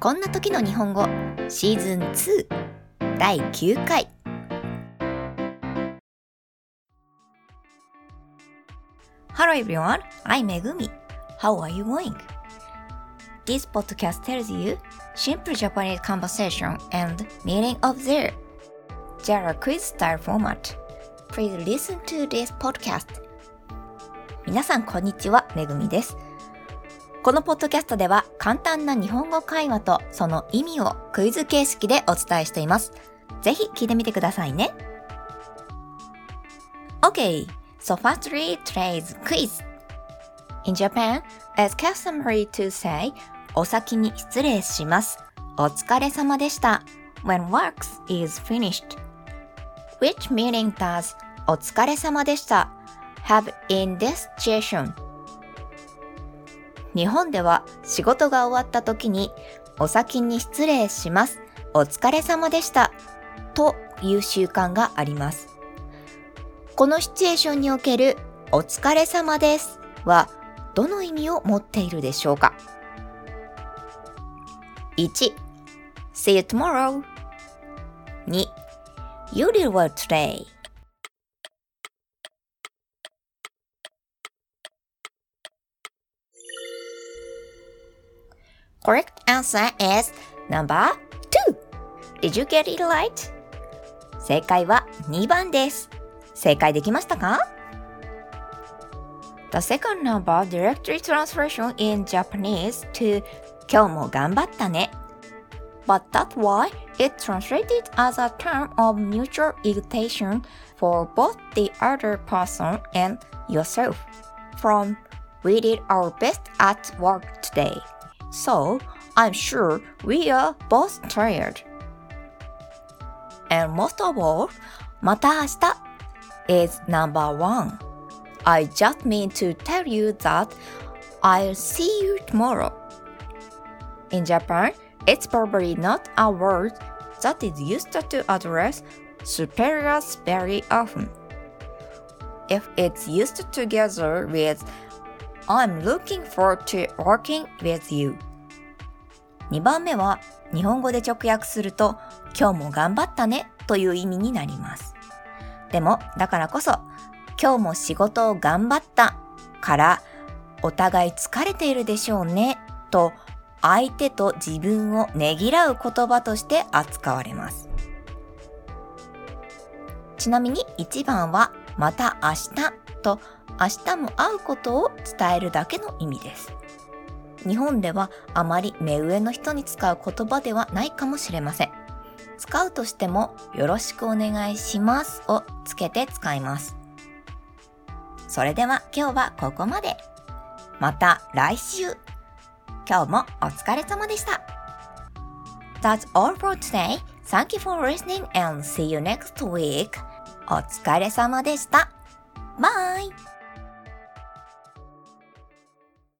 こんな時の日本語シーズン2第9回。Hello everyone, I'm Megumi. How are you going? This podcast tells you simple Japanese conversation and meaning of their JARA quiz style format. Please listen to this podcast. 皆さんこんにちは、Megumi です。このポッドキャストでは簡単な日本語会話とその意味をクイズ形式でお伝えしています。ぜひ聞いてみてくださいね。Okay, so firstly today's quiz. In Japan, it's customary to say お先に失礼します。お疲れ様でした。When work is finished. Which meaning does お疲れ様でした have in this situation?日本では仕事が終わった時にお先に失礼します。お疲れ様でした。という習慣があります。このシチュエーションにおけるお疲れ様ですはどの意味を持っているでしょうか？ 1. See you tomorrow. 2. You did well today.Correct answer is number 2. Did you get it right? 正解は2番です。正解できましたか？ The second number directly translation in Japanese to 今日も頑張ったね。But that's why it translated as a term of mutual irritation for both the other person and yourself. From we did our best at work today.So, I'm sure we are both tired. And most of all, また明日 is number 1. I just mean to tell you that I'll see you tomorrow. In Japan, it's probably not a word that is used to address superiors very often. If it's used together with I'm looking forward to working with you. 2番目は日本語で直訳すると今日も頑張ったねという意味になります。でもだからこそ今日も仕事を頑張ったからお互い疲れているでしょうねと相手と自分をねぎらう言葉として扱われます。ちなみに1番はまた明日と明日も会うことを伝えるだけの意味です。日本ではあまり目上の人に使う言葉ではないかもしれません。使うとしてもよろしくお願いしますをつけて使います。それでは今日はここまで。また来週。今日もお疲れ様でした。That's all for today. Thank you for listening and see you next week. お疲れ様でした。バイ。